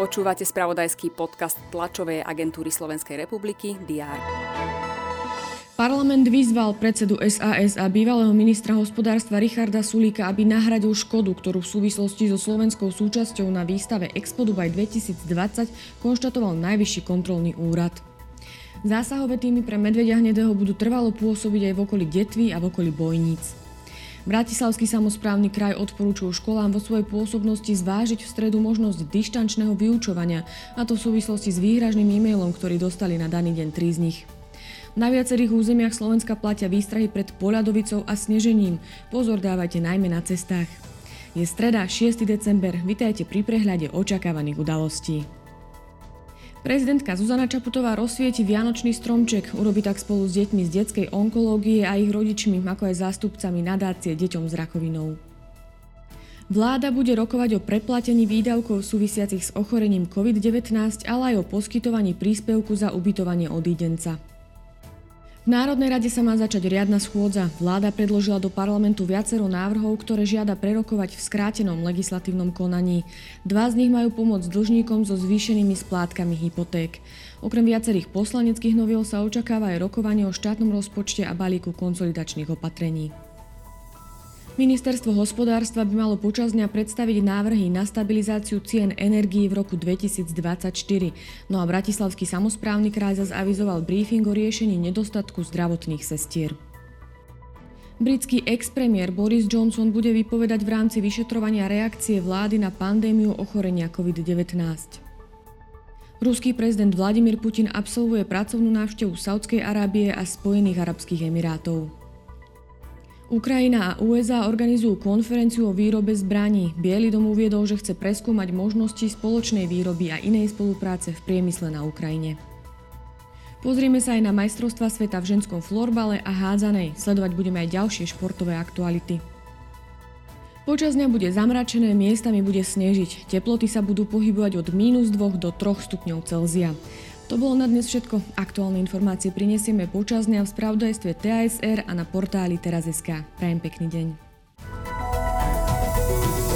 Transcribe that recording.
Počúvate spravodajský podcast tlačovej agentúry Slovenskej republiky DR. Parlament vyzval predsedu SAS a bývalého ministra hospodárstva Richarda Sulíka, aby nahradil škodu, ktorú v súvislosti so slovenskou súčasťou na výstave Expo Dubai 2020 konštatoval Najvyšší kontrolný úrad. Zásahové týmy pre medvedia hnedého budú trvalo pôsobiť aj v okolí Detví a v okolí Bojníc. Bratislavský samosprávny kraj odporúčil školám vo svojej pôsobnosti zvážiť v stredu možnosť dištančného vyučovania, a to v súvislosti s výhražným e-mailom, ktorý dostali na daný deň 3 z nich. Na viacerých územiach Slovenska platia výstrahy pred poľadovicou a snežením. Pozor dávajte najmä na cestách. Je streda, 6. december. Vitajte pri prehľade očakávaných udalostí. Prezidentka Zuzana Čaputová rozsvieti vianočný stromček. Urobí tak spolu s deťmi z detskej onkológie a ich rodičmi, ako aj zástupcami nadácie Deťom s rakovinou. Vláda bude rokovať o preplatení výdavkov súvisiacich s ochorením COVID-19, ale aj o poskytovaní príspevku za ubytovanie odídenca. V Národnej rade sa má začať riadna schôdza. Vláda predložila do parlamentu viacero návrhov, ktoré žiada prerokovať v skrátenom legislatívnom konaní. 2 z nich majú pomôcť dlžníkom so zvýšenými splátkami hypoték. Okrem viacerých poslaneckých noviel sa očakáva aj rokovanie o štátnom rozpočte a balíku konsolidačných opatrení. Ministerstvo hospodárstva by malo počas dňa predstaviť návrhy na stabilizáciu cien energií v roku 2024. No a Bratislavský samosprávny kraj zas avizoval briefing o riešení nedostatku zdravotných sestier. Britský ex-premiér Boris Johnson bude vypovedať v rámci vyšetrovania reakcie vlády na pandémiu ochorenia COVID-19. Ruský prezident Vladimir Putin absolvuje pracovnú návštevu Saudskej Arábie a Spojených arabských emirátov. Ukrajina a USA organizujú konferenciu o výrobe zbraní. Bielý dom uviedol, že chce preskúmať možnosti spoločnej výroby a inej spolupráce v priemysle na Ukrajine. Pozrieme sa aj na majstrovstvá sveta v ženskom florbale a hádzanej. Sledovať budeme aj ďalšie športové aktuality. Počas dňa bude zamračené, miestami bude snežiť. Teploty sa budú pohybovať od -2 do 3 stupňov Celzia. To bolo na dnes všetko. Aktuálne informácie prinesieme počas dňa v spravodajstve TASR a na portáli Teraz.sk. Prajem pekný deň.